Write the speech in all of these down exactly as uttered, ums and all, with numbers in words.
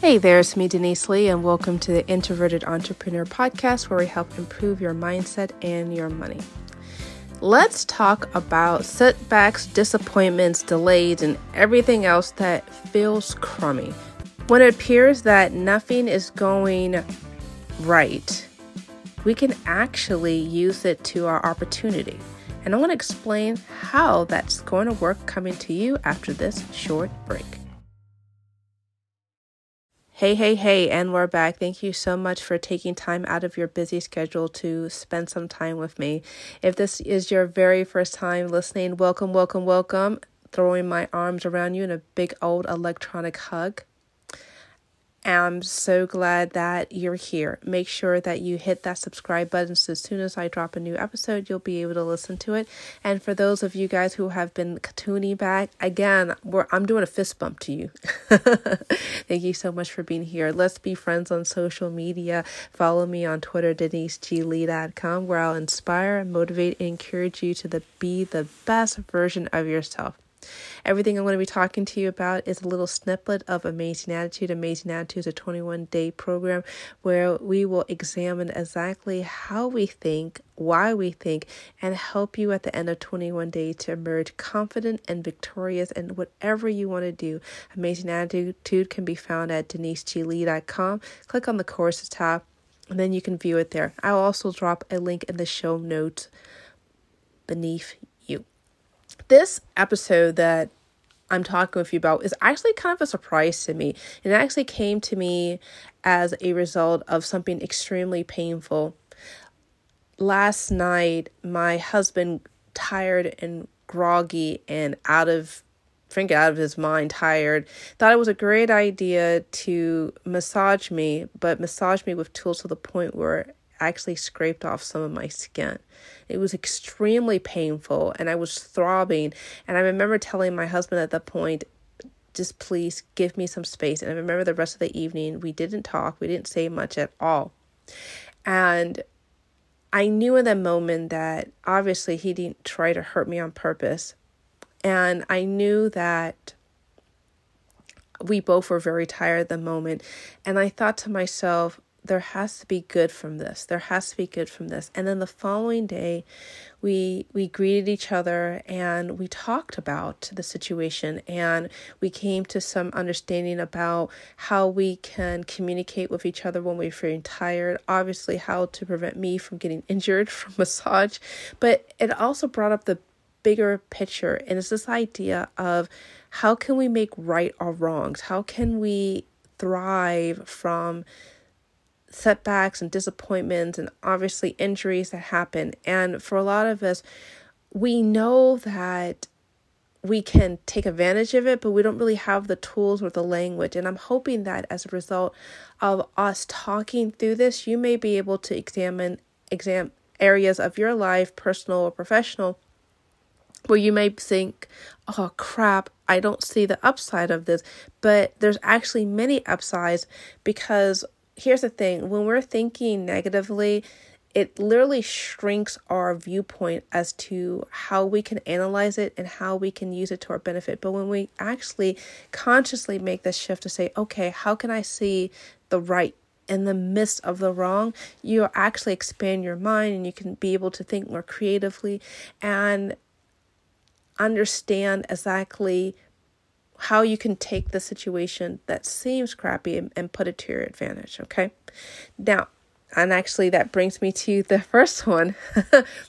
Hey there, it's me, Denise Lee, and welcome to the Introverted Entrepreneur Podcast, where we help improve your mindset and your money. Let's talk about setbacks, disappointments, delays, and everything else that feels crummy. When it appears that nothing is going right, we can actually use it to our opportunity. And I want to explain how that's going to work coming to you after this short break. Hey, hey, hey, and we're back. Thank you so much for taking time out of your busy schedule to spend some time with me. If this is your very first time listening, welcome, welcome, welcome. Throwing my arms around you in a big old electronic hug. I'm so glad that you're here. Make sure that you hit that subscribe button so as soon as I drop a new episode, you'll be able to listen to it. And for those of you guys who have been tuning back, again, we're, I'm doing a fist bump to you. Thank you so much for being here. Let's be friends on social media. Follow me on Twitter, denise g lee dot com, where I'll inspire, motivate, and encourage you to the, be the best version of yourself. Everything I'm going to be talking to you about is a little snippet of Amazing Attitude. Amazing Attitude is a twenty-one day program where we will examine exactly how we think, why we think, and help you at the end of twenty-one days to emerge confident and victorious in whatever you want to do. Amazing Attitude can be found at denise g lee dot com. Click on the courses tab, and then you can view it there. I'll also drop a link in the show notes beneath you. This episode that I'm talking with you about is actually kind of a surprise to me. It actually came to me as a result of something extremely painful. Last night, my husband, tired and groggy and out of, frankly, out of his mind, tired, thought it was a great idea to massage me, but massage me with tools to the point where actually scraped off some of my skin. It was extremely painful and I was throbbing. And I remember telling my husband at that point, just please give me some space. And I remember the rest of the evening, we didn't talk. We didn't say much at all. And I knew in that moment that obviously he didn't try to hurt me on purpose. And I knew that we both were very tired at the moment. And I thought to myself, there has to be good from this. There has to be good from this. And then the following day, we we greeted each other and we talked about the situation and we came to some understanding about how we can communicate with each other when we're feeling tired, obviously how to prevent me from getting injured from massage. But it also brought up the bigger picture. And it's this idea of how can we make right our wrongs? How can we thrive from setbacks and disappointments and obviously injuries that happen? And for a lot of us, we know that we can take advantage of it, but we don't really have the tools or the language. And I'm hoping that as a result of us talking through this, you may be able to examine exam areas of your life, personal or professional, where you may think, oh crap, I don't see the upside of this. But there's actually many upsides, because here's the thing, when we're thinking negatively, it literally shrinks our viewpoint as to how we can analyze it and how we can use it to our benefit. But when we actually consciously make this shift to say, okay, how can I see the right in the midst of the wrong, you actually expand your mind and you can be able to think more creatively and understand exactly how you can take the situation that seems crappy and, and put it to your advantage, okay? Now, and actually that brings me to the first one.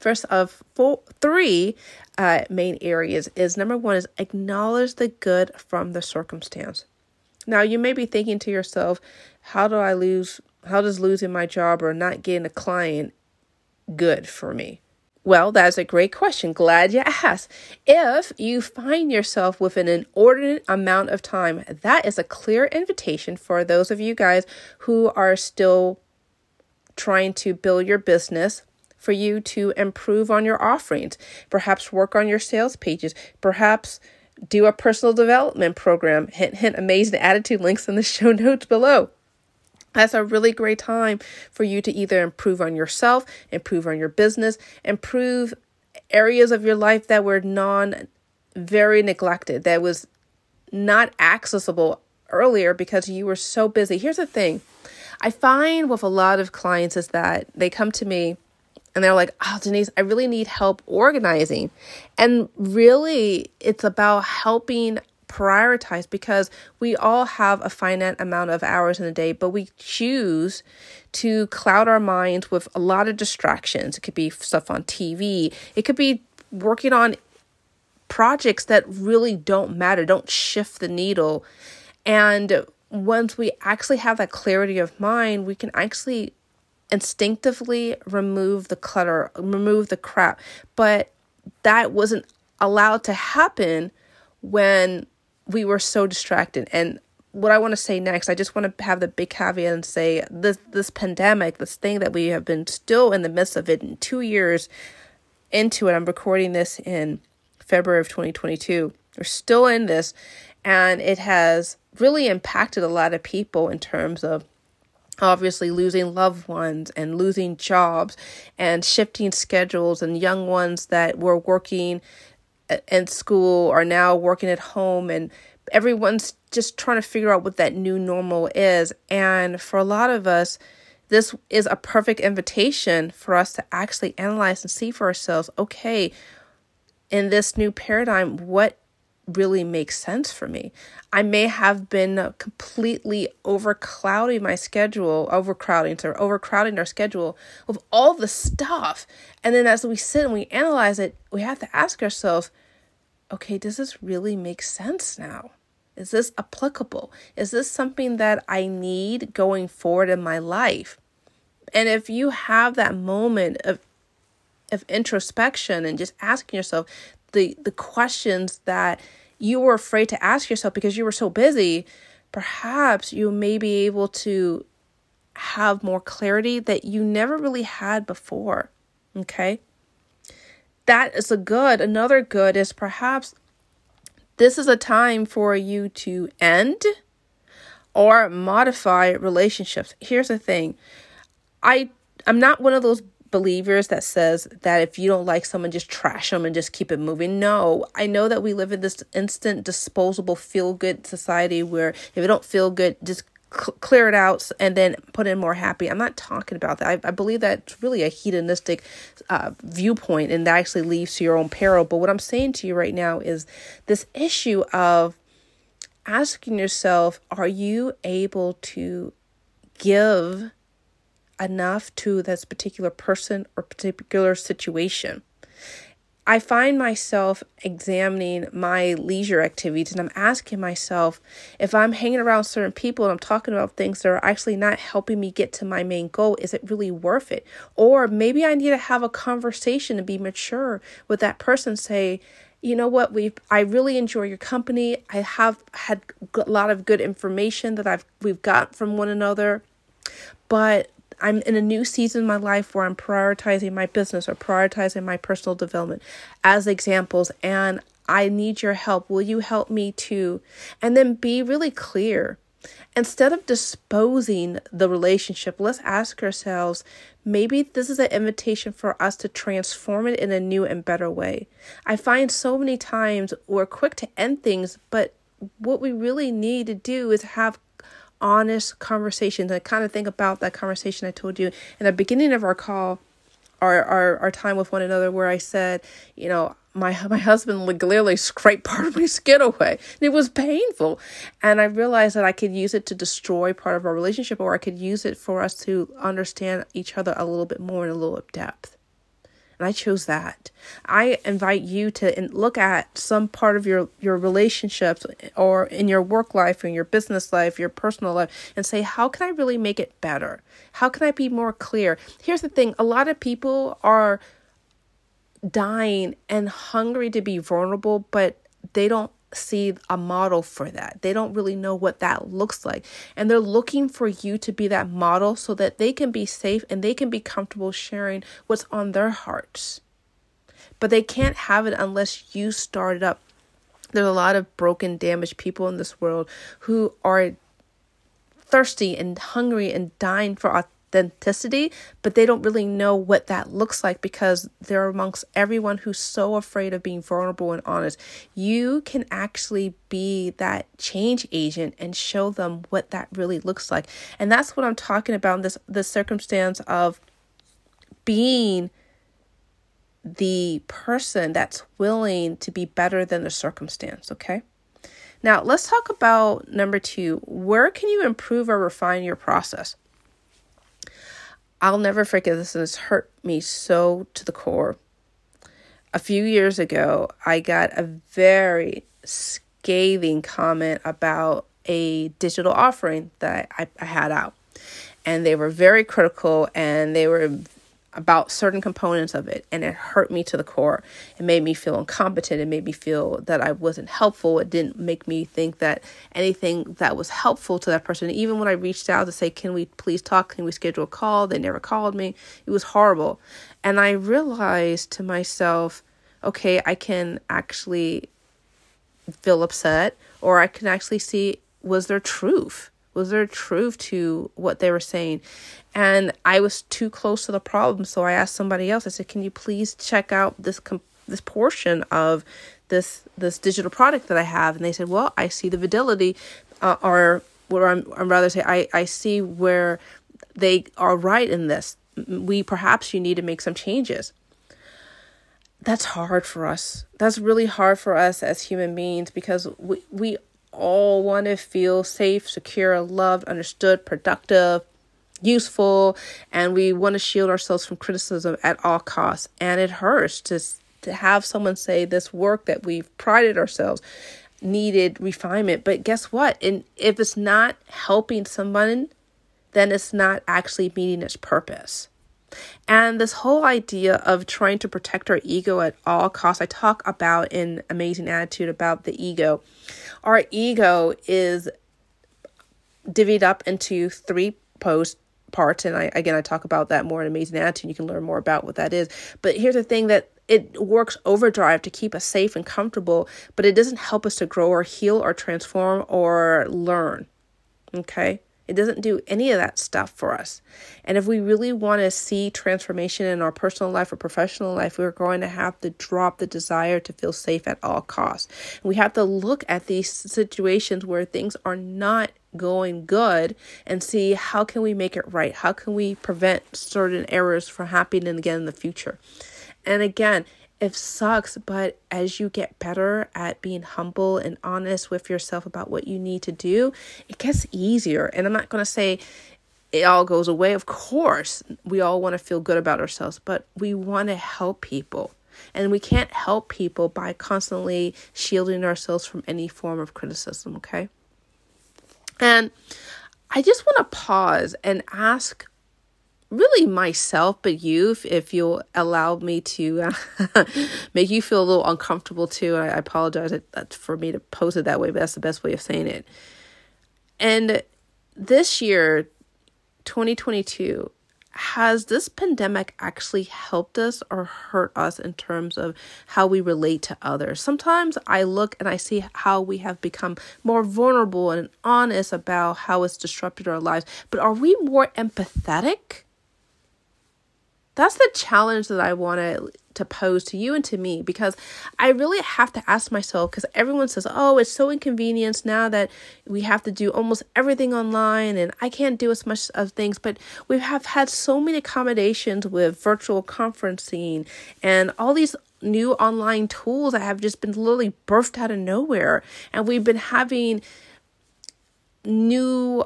First of four, three uh, main areas is, number one is acknowledge the good from the circumstance. Now, you may be thinking to yourself, how do I lose, how does losing my job or not getting a client good for me? Well, that's a great question. Glad you asked. If you find yourself with an inordinate amount of time, that is a clear invitation for those of you guys who are still trying to build your business, for you to improve on your offerings, perhaps work on your sales pages, perhaps do a personal development program. Hint, hint, Amazing Attitude, links in the show notes below. That's a really great time for you to either improve on yourself, improve on your business, improve areas of your life that were non, very neglected, that was not accessible earlier because you were so busy. Here's the thing. I find with a lot of clients is that they come to me and they're like, oh, Denise, I really need help organizing. And really, it's about helping prioritize because we all have a finite amount of hours in a day, but we choose to cloud our minds with a lot of distractions. It could be stuff on T V. It could be working on projects that really don't matter, don't shift the needle. And once we actually have that clarity of mind, we can actually instinctively remove the clutter, remove the crap. But that wasn't allowed to happen when we were so distracted. And what I want to say next, I just want to have the big caveat and say this this pandemic, this thing that we have been still in the midst of it, and two years into it, I'm recording this in February of twenty twenty-two. We're still in this, and it has really impacted a lot of people in terms of obviously losing loved ones and losing jobs and shifting schedules, and young ones that were working in school are now working at home, and everyone's just trying to figure out what that new normal is. And for a lot of us, this is a perfect invitation for us to actually analyze and see for ourselves, okay, in this new paradigm, what really makes sense for me? I may have been completely overcrowding my schedule, overcrowding, sorry, overcrowding our schedule with all the stuff. And then as we sit and we analyze it, we have to ask ourselves, okay, does this really make sense now? Is this applicable? Is this something that I need going forward in my life? And if you have that moment of of introspection and just asking yourself the the questions that you were afraid to ask yourself because you were so busy, perhaps you may be able to have more clarity that you never really had before, okay? That is a good. Another good is perhaps this is a time for you to end or modify relationships. Here's the thing. I, I'm not one of those believers that says that if you don't like someone, just trash them and just keep it moving. No, I know that we live in this instant disposable feel-good society where if it don't feel good, just cl- clear it out and then put in more happy. I'm not talking about that. I, I believe that's really a hedonistic uh, viewpoint, and that actually leads to your own peril. But what I'm saying to you right now is this issue of asking yourself, are you able to give enough to this particular person or particular situation? I find myself examining my leisure activities, and I'm asking myself, if I'm hanging around certain people and I'm talking about things that are actually not helping me get to my main goal, is it really worth it? Or maybe I need to have a conversation and be mature with that person, say, you know what, we've, I really enjoy your company. I have had a lot of good information that I've we've got from one another, but I'm in a new season in my life where I'm prioritizing my business or prioritizing my personal development as examples, and I need your help. Will you help me too? And then be really clear. Instead of disposing the relationship, let's ask ourselves, maybe this is an invitation for us to transform it in a new and better way. I find so many times we're quick to end things, but what we really need to do is have honest conversations. I kind of think about that conversation I told you in the beginning of our call, our our, our time with one another, where I said, you know, my my husband clearly scraped part of my skin away. And it was painful. And I realized that I could use it to destroy part of our relationship, or I could use it for us to understand each other a little bit more in a little depth. And I chose that. I invite you to look at some part of your, your relationships or in your work life, in your business life, your personal life, and say, how can I really make it better? How can I be more clear? Here's the thing. A lot of people are dying and hungry to be vulnerable, but they don't see a model for that. They don't really know what that looks like. And they're looking for you to be that model so that they can be safe and they can be comfortable sharing what's on their hearts. But they can't have it unless you start it up. There's a lot of broken, damaged people in this world who are thirsty and hungry and dying for authenticity. authenticity, but they don't really know what that looks like because they're amongst everyone who's so afraid of being vulnerable and honest. You can actually be that change agent and show them what that really looks like. And that's what I'm talking about in this, this circumstance of being the person that's willing to be better than the circumstance, okay? Now, let's talk about number two. Where can you improve or refine your process? I'll never forget this, and it's hurt me so to the core. A few years ago, I got a very scathing comment about a digital offering that I, I had out. And they were very critical, and they were about certain components of it, and it hurt me to the core. It made me feel incompetent. It made me feel that I wasn't helpful. It didn't make me think that anything that was helpful to that person. Even when I reached out to say, can we please talk? Can we schedule a call? They never called me. It was horrible. And I realized to myself, okay, I can actually feel upset, or I can actually see, was there truth? Was there truth to what they were saying? And I was too close to the problem. So I asked somebody else, I said, can you please check out this com- this portion of this this digital product that I have? And they said, well, I see the validity, uh, or what I'm, I'm rather say, I, I see where they are right in this. We perhaps you need to make some changes. That's hard for us. That's really hard for us as human beings, because we, we all want to feel safe, secure, loved, understood, productive, useful, and we want to shield ourselves from criticism at all costs. And it hurts to to have someone say this work that we've prided ourselves needed refinement. But guess what? And if it's not helping someone, then it's not actually meeting its purpose. And this whole idea of trying to protect our ego at all costs, I talk about in Amazing Attitude about the ego. Our ego is divvied up into three post parts. And I, again, I talk about that more in Amazing Attitude. You can learn more about what that is. But here's the thing, that it works overdrive to keep us safe and comfortable, but it doesn't help us to grow or heal or transform or learn. Okay? It doesn't do any of that stuff for us. And if we really want to see transformation in our personal life or professional life, we're going to have to drop the desire to feel safe at all costs. And we have to look at these situations where things are not going good and see, how can we make it right? How can we prevent certain errors from happening again in the future? And again, it sucks, but as you get better at being humble and honest with yourself about what you need to do, it gets easier. And I'm not going to say it all goes away. Of course, we all want to feel good about ourselves, but we want to help people. And we can't help people by constantly shielding ourselves from any form of criticism, okay? And I just want to pause and ask really myself, but you, if, if you'll allow me to uh, make you feel a little uncomfortable too. I, I apologize for me to pose it that way, but that's the best way of saying it. And this year, twenty twenty-two, has this pandemic actually helped us or hurt us in terms of how we relate to others? Sometimes I look and I see how we have become more vulnerable and honest about how it's disrupted our lives. But are we more empathetic? That's the challenge that I wanted to pose to you and to me, because I really have to ask myself, because everyone says, oh, it's so inconvenient now that we have to do almost everything online and I can't do as much of things. But we have had so many accommodations with virtual conferencing and all these new online tools that have just been literally birthed out of nowhere. And we've been having new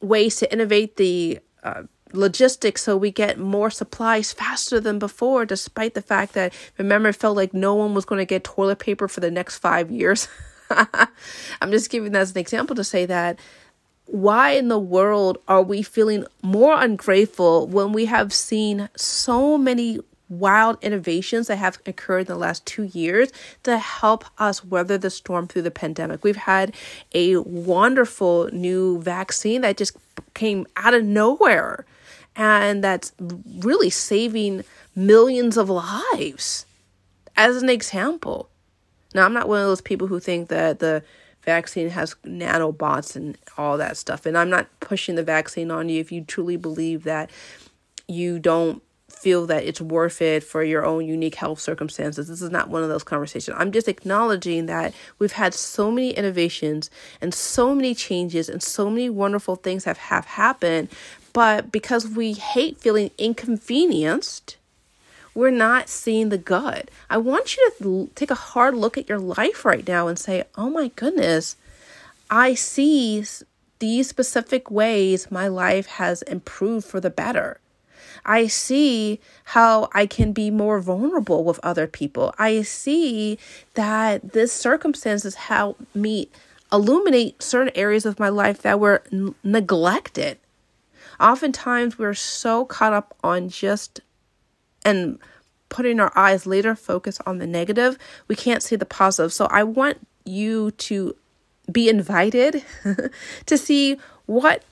ways to innovate the uh logistics, so we get more supplies faster than before, despite the fact that, remember, it felt like no one was going to get toilet paper for the next five years. I'm just giving that as an example to say that why in the world are we feeling more ungrateful when we have seen so many wild innovations that have occurred in the last two years to help us weather the storm through the pandemic? We've had a wonderful new vaccine that just came out of nowhere, and that's really saving millions of lives, as an example. Now, I'm not one of those people who think that the vaccine has nanobots and all that stuff. And I'm not pushing the vaccine on you. If you truly believe that you don't feel that it's worth it for your own unique health circumstances, this is not one of those conversations. I'm just acknowledging that we've had so many innovations and so many changes and so many wonderful things have, have happened. But because we hate feeling inconvenienced, we're not seeing the good. I want you to take a hard look at your life right now and say, oh my goodness, I see these specific ways my life has improved for the better. I see how I can be more vulnerable with other people. I see that this circumstance has helped me illuminate certain areas of my life that were n- neglected. Oftentimes, we're so caught up on just and putting our eyes later focused on the negative, we can't see the positive. So I want you to be invited to see what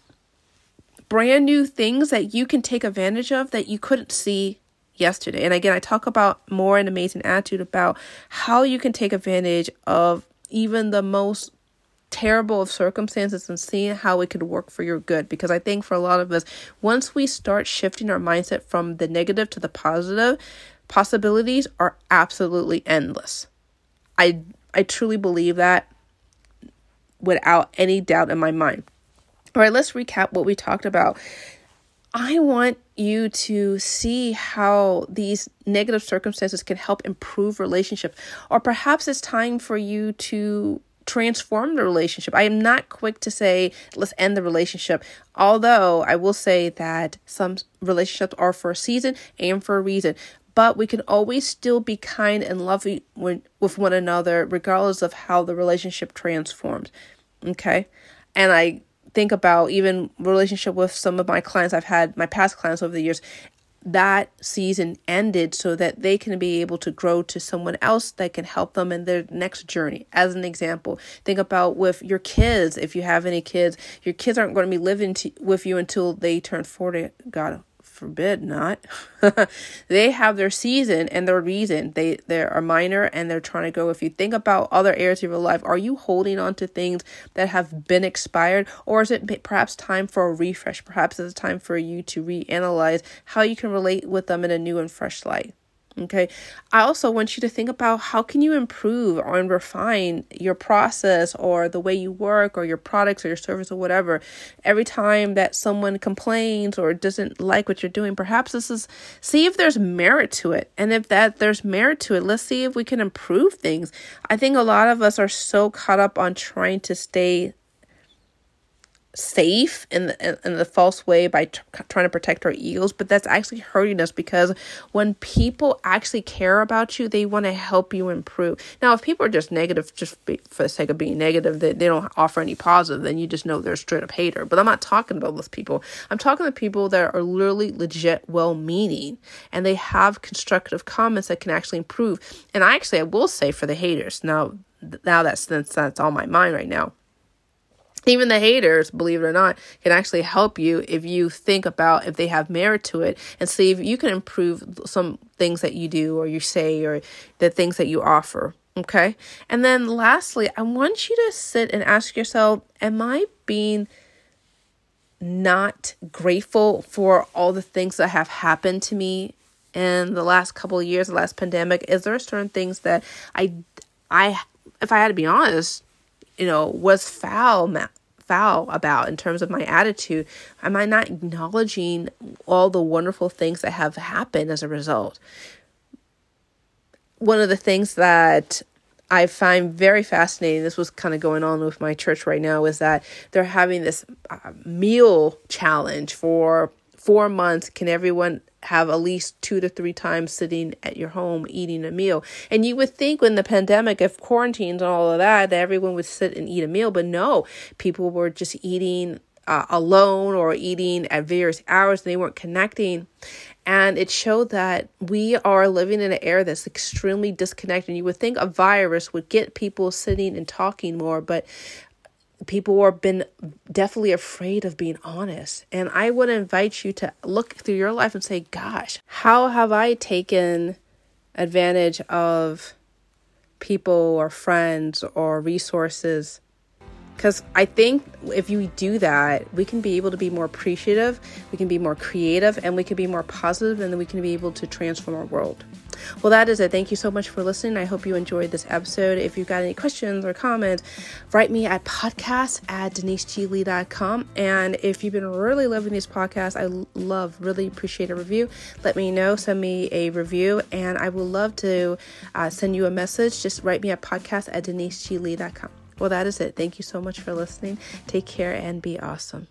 brand new things that you can take advantage of that you couldn't see yesterday. And again, I talk about more in Amazing Attitude about how you can take advantage of even the most terrible of circumstances and seeing how it could work for your good. Because I think for a lot of us, once we start shifting our mindset from the negative to the positive, possibilities are absolutely endless. I, I truly believe that without any doubt in my mind. All right, let's recap what we talked about. I want you to see how these negative circumstances can help improve relationships, or perhaps it's time for you to transform the relationship. I am not quick to say, let's end the relationship. Although I will say that some relationships are for a season and for a reason, but we can always still be kind and loving with one another, regardless of how the relationship transforms. Okay. And I think about even relationship with some of my clients I've had, my past clients over the years, that season ended so that they can be able to grow to someone else that can help them in their next journey. As an example, think about with your kids. If you have any kids, your kids aren't going to be living to, with you until they turn forty. God forbid not. They have their season and their reason. They, they are minor and they're trying to grow. If you think about other areas of your life, are you holding on to things that have been expired? Or is it perhaps time for a refresh? Perhaps it's time for you to reanalyze how you can relate with them in a new and fresh light. Okay. I also want you to think about how can you improve or refine your process or the way you work or your products or your service or whatever. Every time that someone complains or doesn't like what you're doing, perhaps this is, see if there's merit to it. And if that there's merit to it, let's see if we can improve things. I think a lot of us are so caught up on trying to stay safe in the, in the false way by t- trying to protect our egos, but that's actually hurting us, because when people actually care about you, they want to help you improve. Now, if people are just negative, just be, for the sake of being negative, they, they don't offer any positive, then you just know they're a straight up hater. But I'm not talking about those people. I'm talking to people that are literally legit well-meaning and they have constructive comments that can actually improve. And I actually, I will say for the haters, now, now that's, that's, that's on my mind right now. Even the haters, believe it or not, can actually help you if you think about if they have merit to it and see if you can improve some things that you do or you say or the things that you offer, okay? And then lastly, I want you to sit and ask yourself, am I being not grateful for all the things that have happened to me in the last couple of years, the last pandemic? Is there certain things that I, I, if I had to be honest, you know, was foul ma- foul about in terms of my attitude? Am I not acknowledging all the wonderful things that have happened as a result? One of the things that I find very fascinating, this was kind of going on with my church right now, is that they're having this uh, meal challenge for four months. Can everyone have at least two to three times sitting at your home eating a meal? And you would think when the pandemic, if quarantines and all of that, that everyone would sit and eat a meal. But no, people were just eating uh, alone or eating at various hours. They weren't connecting. And it showed that we are living in an era that's extremely disconnected. And you would think a virus would get people sitting and talking more, but people are been definitely afraid of being honest. And I would invite you to look through your life and say, gosh, how have I taken advantage of people or friends or resources Because I think if you do that, we can be able to be more appreciative, we can be more creative, and we can be more positive, and then we can be able to transform our world. Well, that is it. Thank you so much for listening. I hope you enjoyed this episode. If you've got any questions or comments, write me at podcast at denise g lee dot com. And if you've been really loving these podcasts, I love, really appreciate a review. Let me know. Send me a review. And I will love to uh, send you a message. Just write me at podcast at denise g lee dot com. Well, that is it. Thank you so much for listening. Take care and be awesome.